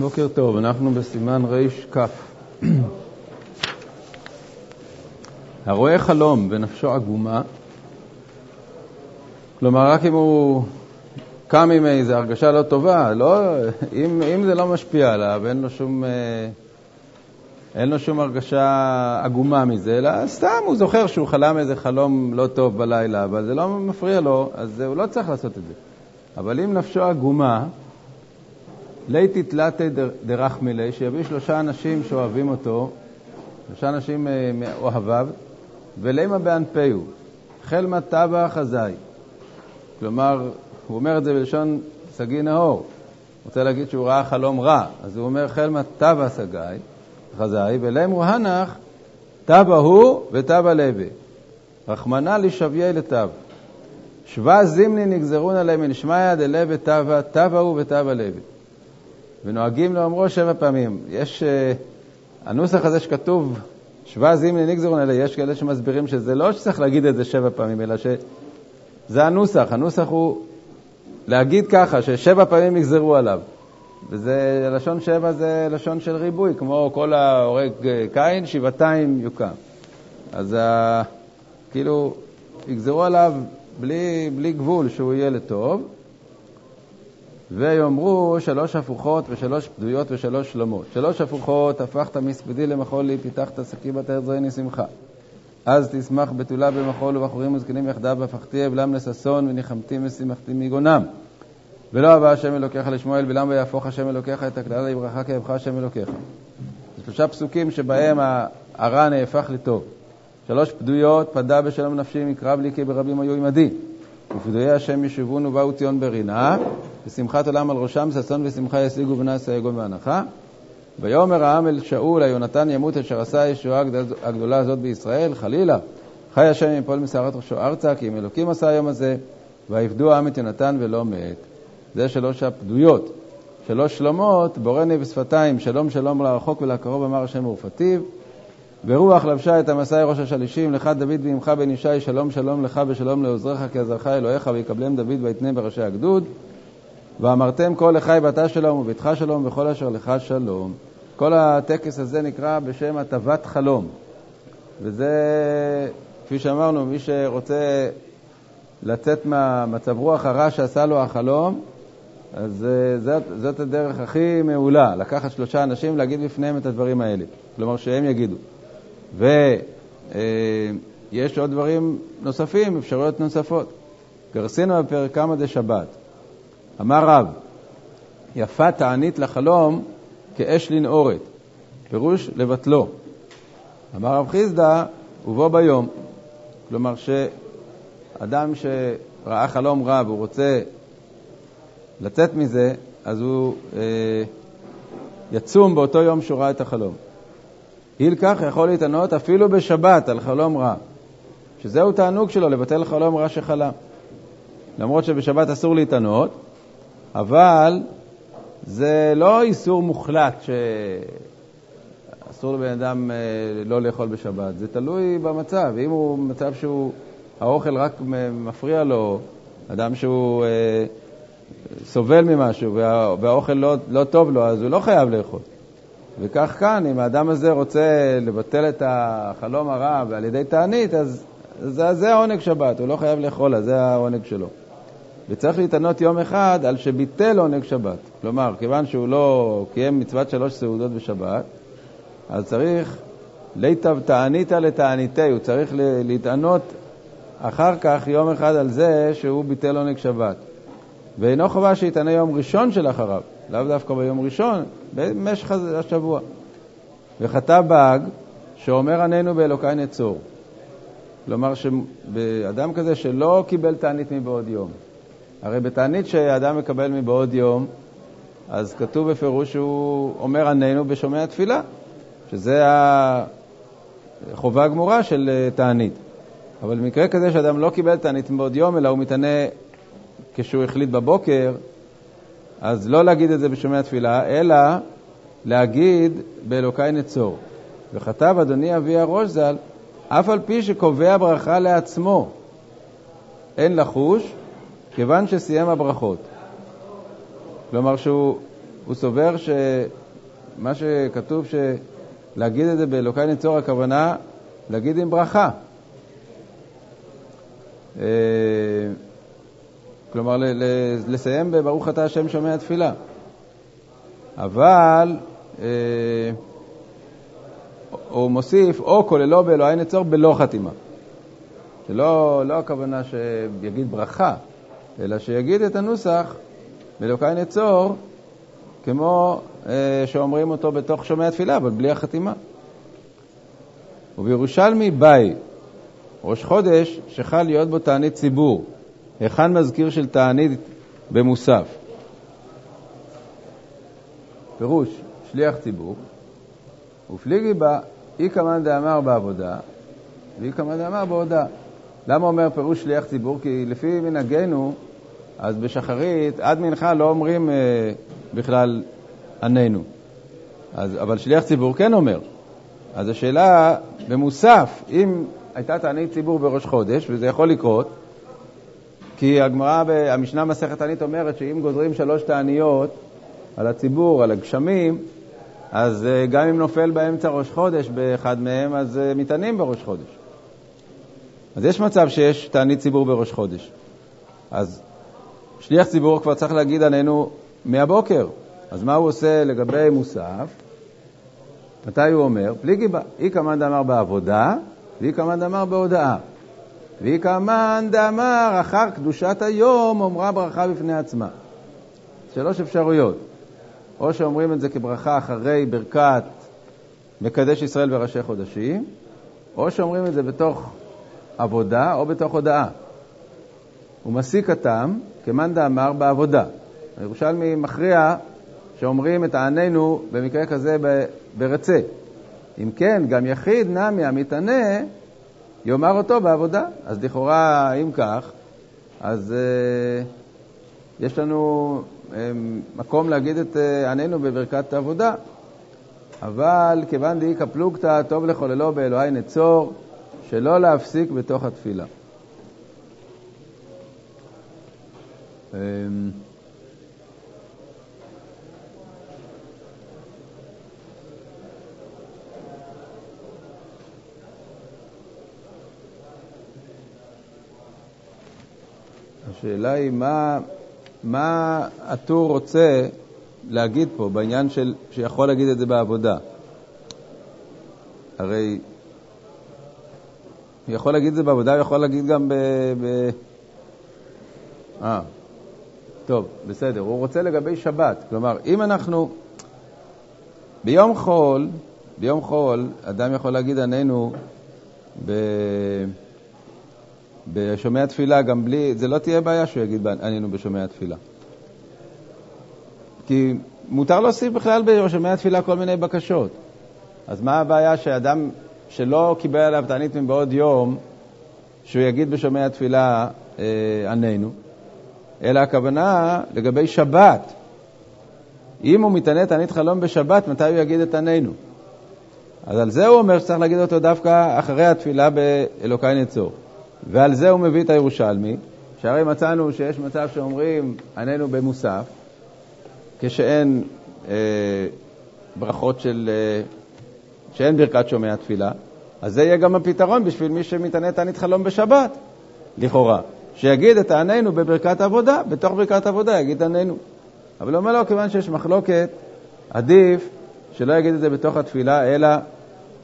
בוקר טוב, אנחנו בסימן רייש קף. הרואה חלום ונפשו עגומה, כלומר רק אם הוא קם עם איזו הרגשה לא טובה, לא, אם זה לא משפיע עליו, אין לו שום הרגשה עגומה מזה, אלא סתם הוא זוכר שהוא חלם איזה חלום לא טוב בלילה, אבל זה לא מפריע לו, אז הוא לא צריך לעשות את זה. אבל אם נפשו עגומה, ליתי תלתי דרחמילי, שיביא 3 אנשים שאוהבים אותו, 3 אנשים אוהביו, ולמה באנפיו, חלמה טבע חזאי. כלומר, הוא אומר את זה בלשון סגי נהור. רוצה להגיד שהוא ראה חלום רע, אז הוא אומר חלמה טבע חזאי, ולמה הנח, טבע הוא וטבע לבי. רחמנה לשביעי לטב. שווה זימני נגזרון עליהם, נשמע יד אלבי טבע, טבע הוא וטבע לבי. ונוהגים לאמרו 7 פעמים. יש, הנוסח הזה שכתוב, שווה זימני נגזרון אלה, יש כאלה שמסבירים שזה לא שצריך להגיד את זה 7 פעמים, אלא שזה הנוסח. הנוסח הוא להגיד ככה, ש7 פעמים יגזרו עליו. וזה, לשון 7 זה לשון של ריבוי, כמו כל ההורג קין, 7 יוקם. אז כאילו, יגזרו עליו בלי גבול שהוא יהיה לטוב, ויאמרו 3 הפוכות ו3 פדויות ו3 שלמות. 3 הפוכות, הפכת מספדי למחולי, פיתחת סכי בת ארץ זוהי נשמחה. אז תשמח בתולה במחול ובחורים וזקנים יחדיו, והפכתי אבלם לששון וניחמתי משמחתי מגונם. ולא הבא השם אלוקיך לשמואל, ולם ויהפוך השם אלוקיך את הכלל לברכה כי אבך השם אלוקיך. 3 פסוקים שבהם הרע נהפך לטוב. 3 פדויות, פדה בשלום נפשי מקרב לי כי ברבים היו עמדי. ופדויי השם ישובון ובאו ציון ברינה, ושמחת עולם על ראשם, ששון ושמחה ישיגו ונעשה יגון והנחה. ויאמר העם אל שאול, היונתן ימות אשר עשה הישועה הגדולה הזאת בישראל, חלילה. חי השם יפול מסערת ראשו ארצה, כי אם אלוקים עשה היום הזה, ויפדו העם את יונתן ולא מת. זה 3 הפדויות. 3 שלומות, בורני בשפתיים, שלום שלום לרחוק ולקרוב אמר השם ורפתיו. ורוח לבשה את המסעי ראש השלישים, לך דוד ועמך בן ישי, שלום שלום לך ושלום לעוזריך, כי עזרך אלוהיך, ויקבלם דוד ויתנה בראשי הגדוד. ואמרתם כל לחי בתא שלום וביתך שלום וכל אשר לך שלום. כל הטקס הזה נקרא בשם הטבת חלום. וזה, כפי שאמרנו, מי שרוצה לצאת מהמצב רוח הרע שעשה לו החלום, אז זאת הדרך הכי מעולה, לקחת 3 אנשים, להגיד בפניהם את הדברים האלה. כלומר שהם יגידו. ויש עוד דברים נוספים, אפשרויות נוספות. גרסינו בפרק כמה דה שבת. אמר רב, יפה תענית לחלום כאש לנעורת, פירוש לבטלו. אמר רב חיסדה, ובו ביום. כלומר שאדם שראה חלום רב, הוא רוצה לצאת מזה, אז הוא יצום באותו יום שהוא ראה את החלום. היל כך יכול להתענות אפילו בשבת על חלום רע, שזהו תענוג שלו, לבטל חלום רע שחלם. למרות שבשבת אסור להתענות, אבל זה לא איסור מוחלט שאסור לבן אדם לא לאכול בשבת. זה תלוי במצב. אם הוא מצב שהאוכל רק מפריע לו, אדם שהוא סובל ממשהו והאוכל לא טוב לו, אז הוא לא חייב לאכול. וכך כאן, אם האדם הזה רוצה לבטל את החלום הרע ועל ידי תענית, אז זה העונג שבת, הוא לא חייב לאכול, אז זה העונג שלו. וצריך להתענות יום אחד על שביטל עונג שבת. כלומר, כיוון שהוא לא קיים מצוות 3 סעודות בשבת, אז צריך ליטב תענית לתעניתי, הוא צריך להתענות אחר כך יום אחד על זה שהוא ביטל עונג שבת. ואינו חובה שיתענה יום ראשון של אחריו, לאו דווקא ביום ראשון, במשך השבוע. וחטא באג שאומר עננו באלוקי נצור. כלומר, אדם כזה שלא קיבל תענית מבעוד יום. הרי בתענית שאדם מקבל מבעוד יום, אז כתוב בפירוש שהוא אומר עננו בשומע תפילה, שזה החובה הגמורה של תענית. אבל במקרה כזה שאדם לא קיבל תענית מבעוד יום, אלא הוא מתענה כשהוא החליט בבוקר, אז לא להגיד את זה בשומע תפילה, אלא להגיד באלוקי נצור. וכתב אדוני אבי הראש ז"ל, אף על פי שקובע ברכה לעצמו, אין לחוש, כיוון שסיים הברכות. כלומר שהוא הוא סובר שמה שכתוב שלהגיד את זה באלוקי ניצור, הכוונה להגיד עם ברכה. כלומר לסיים בברוך אתה השם שומע תפילה. אבל הוא מוסיף או כוללו באלוהי נצור בלא חתימה. זה לא הכוונה שיגיד ברכה, אלא שיגיד את הנוסח באלוהי נצור כמו שאומרים אותו בתוך שומע תפילה, אבל בלי החתימה. ובירושלמי ביי ראש חודש שחל להיות בו תענית ציבור, היכן מזכיר של תענית במוסף? פירוש, שליח ציבור, ופליגי בה, אי כמן דאמר בעבודה, ואי כמן דאמר בעודה. למה אומר פירוש שליח ציבור? כי לפי מנהגנו, אז בשחרית, עד מנחה לא אומרים בכלל ענינו. אבל שליח ציבור כן אומר. אז השאלה במוסף, אם הייתה תענית ציבור בראש חודש, וזה יכול לקרות, כי הגמרא, המשנה מסכת תענית אומרת שאם גוזרים 3 תעניות על הציבור, על הגשמים, אז גם אם נופל באמצע ראש חודש באחד מהם, אז מתענים בראש חודש. אז יש מצב שיש תענית ציבור בראש חודש. אז שליח ציבור כבר צריך להגיד עלינו מהבוקר. אז מה הוא עושה לגבי מוסף? מתי הוא אומר? פליגי בה, אי כמן דאמר בעבודה, ואי כמן דאמר בהודעה. ואי כמן דאמר אחר קדושת היום, אומרה ברכה בפני עצמה. 3 אפשרויות. או שאומרים את זה כברכה אחרי ברכת מקדש ישראל וראשי חודשים, או שאומרים את זה בתוך עבודה או בתוך הודעה. ומסיק הטעם, כמן דאמר בעבודה. הירושלמי מכריע שאומרים את הענינו במקרה כזה ברצה. אם כן, גם יחיד נמי המתענה יאמר אותו בעבודה. אז לכאורה, אם כך, אז יש לנו מקום להגיד את ענינו בברכת העבודה. אבל כיוון דאיקה פלוגתא, טוב לחוללו באלוהי נצור, שלא להפסיק בתוך התפילה. השאלה היא מה התור רוצה להגיד פה בעניין של שיכול להגיד את זה בעבודה. הרי הוא יכול להגיד את זה בעבודה, הוא יכול להגיד גם טוב, בסדר. הוא רוצה לגבי שבת. כלומר, אם אנחנו ביום חול אדם יכול להגיד ענינו בשומע תפילה, גם בלי, זה לא תהיה בעיה שהוא יגיד ענינו בשומע תפילה. כי מותר להוסיף בכלל בשומע תפילה כל מיני בקשות. אז מה הבעיה שאדם שלא קיבל עליו תענית מבעוד יום, שהוא יגיד בשומע תפילה ענינו? אלא הכוונה לגבי שבת. אם הוא מתענה תענית חלום בשבת, מתי הוא יגיד את ענינו? אז על זה הוא אומר שצריך להגיד אותו דווקא אחרי התפילה באלוקי נצור. ועל זה הוא מביא את הירושלמי, שהרי מצאנו שיש מצב שאומרים ענינו במוסף, כשאין ברכות של, שאין ברכת שומע תפילה, אז זה יהיה גם הפתרון בשביל מי שמתענה תענית חלום בשבת, לכאורה. שיגיד את ענינו בברכת עבודה, בתוך ברכת עבודה יגיד ענינו. אבל אומר לו, כיוון שיש מחלוקת, עדיף שלא יגיד את זה בתוך התפילה, אלא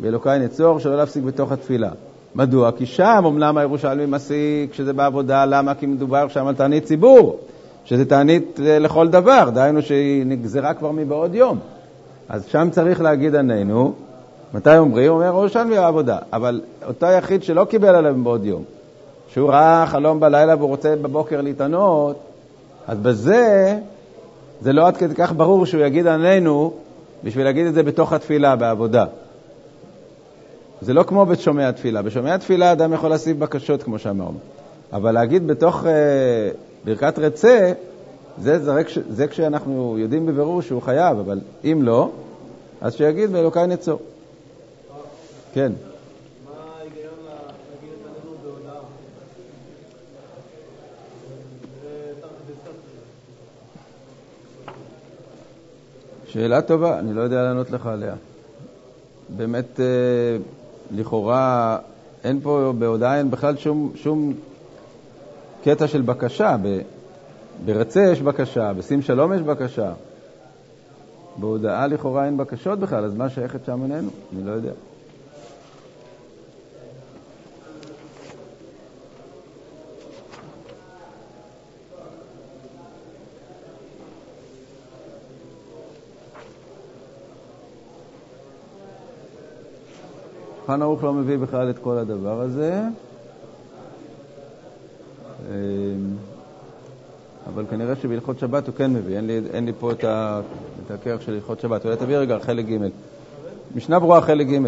באלוקי נצור, שלא להפסיק בתוך התפילה. מדוע? כי שם, אומנם הירושלמי מסיק שזה בעבודה, למה? כי מדובר שם על תענית ציבור, שזה תענית לכל דבר, דהיינו שהיא נגזרה כבר מבעוד יום. אז שם צריך להגיד ענינו, מתי אומרים? אומר הירושלמי בעבודה, אבל אותו יחיד שלא קיבל עליו מבעוד יום, שהוא ראה חלום בלילה והוא רוצה בבוקר להתענות, אז בזה, זה לא עד כדי כך ברור שהוא יגיד ענינו, בשביל להגיד את זה בתוך התפילה, בעבודה. זה לא כמו בשומע תפילה. בשומע תפילה אדם יכול להוסיף בקשות, כמו שאמרנו. אבל להגיד בתוך ברכת רצה, זה כשאנחנו יודעים בבירור שהוא חייב, אבל אם לא, אז שיגיד באלוקי נצור. כן. מה ההיגיון להגיד את ענינו בהודעה? שאלה טובה, אני לא יודע לענות לך עליה. באמת, לכאורה, אין פה בהודעה, אין בכלל שום קטע של בקשה. ברצה יש בקשה, בשים שלום יש בקשה. בהודעה לכאורה אין בקשות בכלל, אז מה שייכת שם איננו? אני לא יודע. חנה ארוך לא מביא בכלל את כל הדבר הזה, אבל כנראה שבהלכות שבת הוא כן מביא. אין לי פה את הכרך של הלכות שבת. אולי תביא רגע חלק ג' משנה ברורה חלק ג'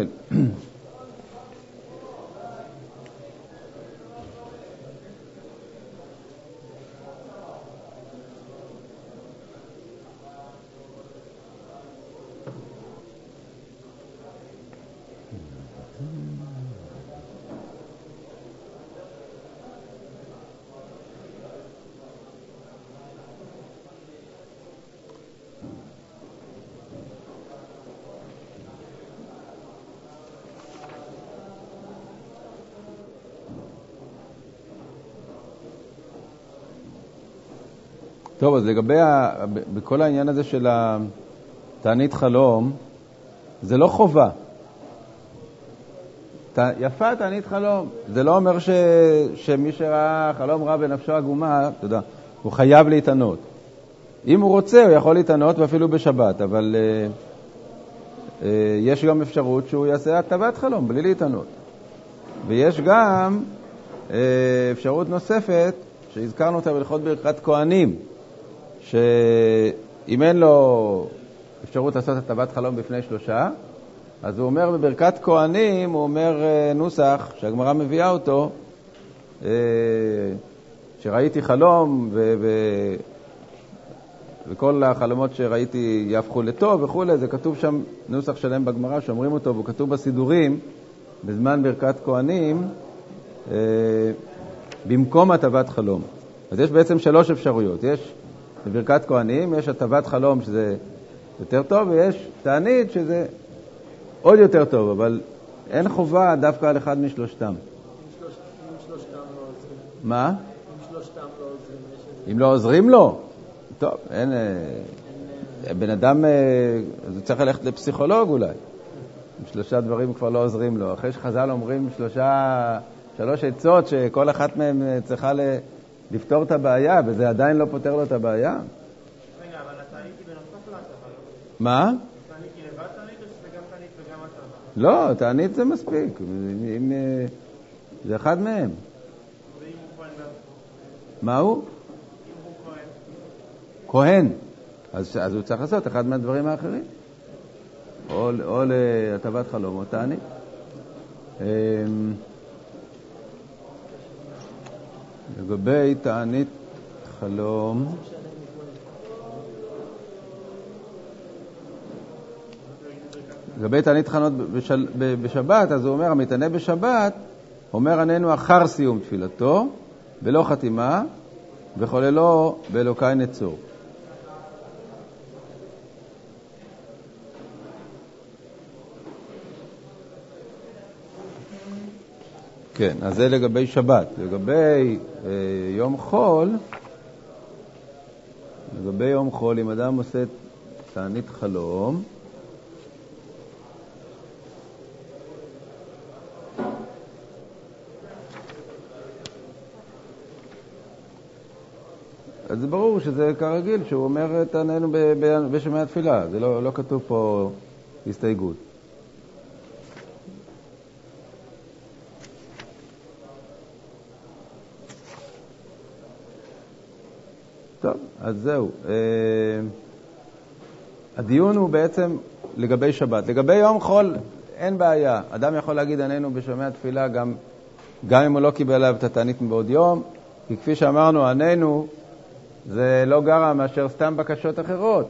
טוב, אז לגבי, בכל העניין הזה של תענית חלום, זה לא חובה. יפה תענית חלום. זה לא אומר שמי שראה חלום רע בנפשו הגומה, תודה, הוא חייב להתענות. אם הוא רוצה, הוא יכול להתענות ואפילו בשבת, אבל יש גם אפשרות שהוא יעשה הטבת חלום, בלי להתענות. ויש גם אפשרות נוספת, שהזכרנו אותה בהלכות ברכת כהנים, שאם אין לו אפשרות לעשות את הטבת חלום בפני 3, אז הוא אומר בברכת כהנים, הוא אומר נוסח שהגמרא מביאה אותו, שראיתי חלום וכל החלומות שראיתי יהפכו לטוב וכו'. זה כתוב שם נוסח שלם בגמרא שאומרים אותו, והוא כתוב בסידורים בזמן ברכת כהנים במקום הטבת חלום. אז יש בעצם 3 אפשרויות. יש בברכת כהנים, יש הטבת חלום שזה יותר טוב, ויש תענית שזה עוד יותר טוב, אבל אין חובה דווקא על אחד משלושתם. מה? אם לא עוזרים לו? טוב, אין... בן אדם, זה צריך ללכת לפסיכולוג אולי. אם 3 דברים כבר לא עוזרים לו. אחרי שחז"ל אומרים 3 עצות שכל אחת מהן צריכה לפתור את הבעיה, וזה עדיין לא פותר לו את הבעיה. רגע, אבל התענית היא בנוסף להטבה, לא? מה? התענית היא לבד תענית, או שזה גם תענית וגם הטבה? לא, תענית זה מספיק. זה אחד מהם. ואם הוא כהן בעצמו? מה הוא? אם הוא כהן. כהן. אז הוא צריך לעשות אחד מהדברים האחרים. או להטבת חלום או תענית. לגבי תענית חלום, לגבי תענית חלום בשבת, אז הוא אומר, המתענה בשבת, אומר עננו אחר סיום תפילתו, בלא חתימה, וחוללו באלוקי נצור. כן, אז זה לגבי שבת. לגבי יום חול, אם אדם עושה תענית חלום, אז זה ברור שזה כרגיל, שהוא אומר תעננו בשמי התפילה. זה לא כתוב פה הסתייגות. טוב, אז זהו. הדיון הוא בעצם לגבי שבת. לגבי יום חול, אין בעיה. אדם יכול להגיד עננו בשומע התפילה, גם אם הוא לא קיבל עליו את התענית מבעוד יום, כי כפי שאמרנו, עננו זה לא גרע מאשר סתם בקשות אחרות,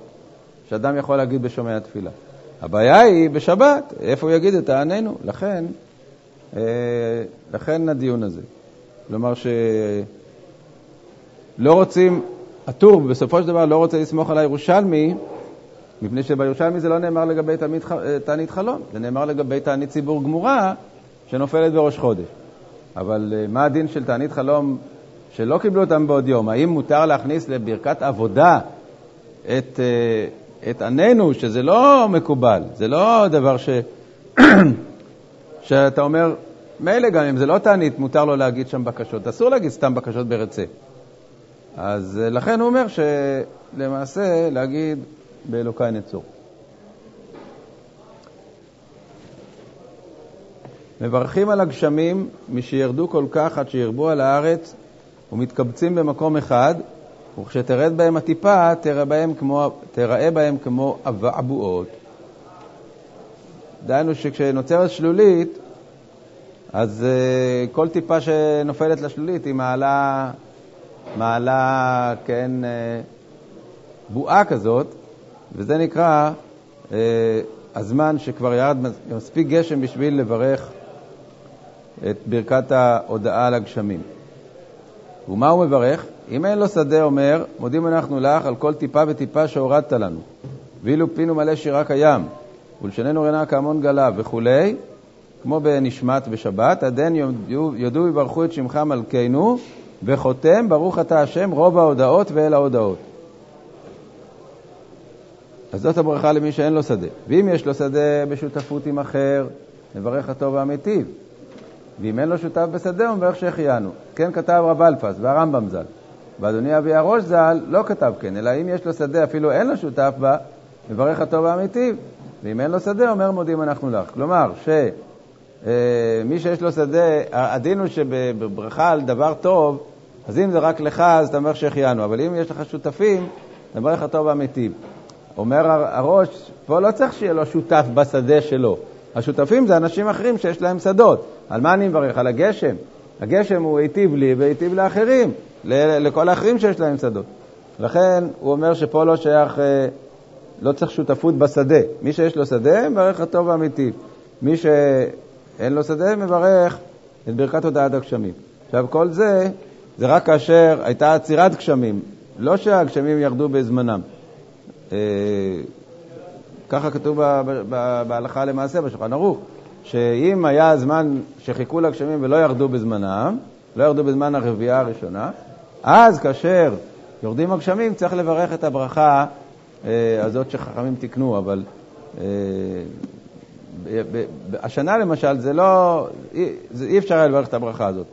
שאדם יכול להגיד בשומע התפילה. הבעיה היא בשבת, איפה הוא יגיד את העננו? לכן הדיון הזה. כלומר שלא רוצים... הטור בסופו של דבר לא רוצה לסמוך על הירושלמי מפני שבירושלמי זה לא נאמר לגבי תענית חלום, זה נאמר לגבי תענית ציבור גמורה שנופלת בראש חודש. אבל מה הדין של תענית חלום שלא קיבלו אותם בעוד יום? האם מותר להכניס לברכת עבודה את ענינו, שזה לא מקובל, זה לא דבר שאתה אומר, מילא גם אם זה לא תענית, מותר לו להגיד שם בקשות, אסור להגיד סתם בקשות ברצה. אז לכן הוא אומר שלמעשה להגיד באלוקי נצור. מברכים על הגשמים משירדו כל כך עד שירבו על הארץ ומתקבצים במקום אחד, וכשתרד בהם הטיפה תראה בהם כמו אבעבועות. דהיינו שכשנוצרת שלולית, אז כל טיפה שנופלת לשלולית היא מעלה כן בועה כזאת, וזה נקרא הזמן שכבר ירד מספיק גשם בשביל לברך את ברכת ההודעה על הגשמים. ומה הוא מברך? אם אין לו שדה, אומר, מודים אנחנו לך על כל טיפה וטיפה שהורדת לנו, ואילו פינו מלא שירה קיים, ולשננו רנה כהמון גלה וכו', כמו בנשמת בשבת, עדן יודו יברכו את שמך מלכנו, וחותם ברוך אתה השם רוב ההודעות ואל ההודעות. אז זאת הברכה למי שאין לו שדה. ואם יש לו שדה בשותפות עם אחר, נברך הטוב והמיטיב. ואם אין לו שותף בשדה, הוא מברך שהחיינו. כן כתב רב אלפס והרמב"ם ז"ל. ואדוני אבי הראש ז"ל לא כתב כן, אלא אם יש לו שדה אפילו אין לו שותף בה, נברך הטוב והמיטיב. ואם אין לו שדה, אומר מודים אנחנו לך. כלומר, מי שיש לו שדה, הדין הוא שבברכה על דבר טוב, אז אם זה רק לך, אז אתה מברך שהחיינו. אבל אם יש לך שותפים, נברך הטוב והמיטיב. אומר הראש, פה לא צריך שיהיה לו שותף בשדה שלו. השותפים זה אנשים אחרים שיש להם שדות. על מה אני מברך? על הגשם. הגשם הוא היטיב לי והיטיב לאחרים, לכל האחרים שיש להם שדות. לכן הוא אומר שפה לא שייך, לא צריך שותפות בשדה. מי שיש לו שדה, מברך הטוב והמיטיב. מי שאין לו שדה, מברך את ברכת הודעת הגשמים. עכשיו כל זה, זה רק כאשר הייתה עצירת גשמים. לא שהגשמים ירדו בזמנם. ככה כתוב בהלכה למעשה בשולחן ערוך, שאם היה זמן שחיכו לגשמים ולא ירדו בזמנם, לא ירדו בזמן הרביעה הראשונה, אז כאשר יורדים הגשמים צריך לברך את הברכה הזאת שחכמים תקנו. אבל השנה למשל זה לא, אי אפשר היה לברך את הברכה הזאת,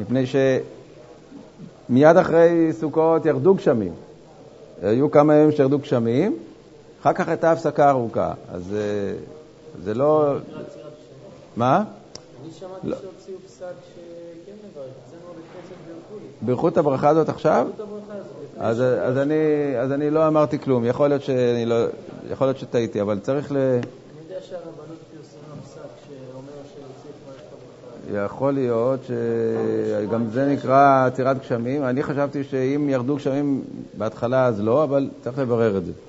מפני שמיד אחרי סוכות ירדו גשמים. היו כמה ימים שירדו גשמים, אחר כך הייתה הפסקה ארוכה. אז זה לא... מה? אני שמעתי שהוציאו פסק שכן נברך, זה מאוד בקצת בירקולי. בירכו את הברכה הזאת עכשיו? אז אני לא אמרתי כלום, יכול להיות שטעיתי, אבל צריך ל... אני יודע שהרבנות פרסמה פסק שאומר שיוציא את מערכת הברכה. יכול להיות שגם זה נקרא עצירת גשמים. אני חשבתי שאם ירדו גשמים בהתחלה אז לא, אבל צריך לברר את זה.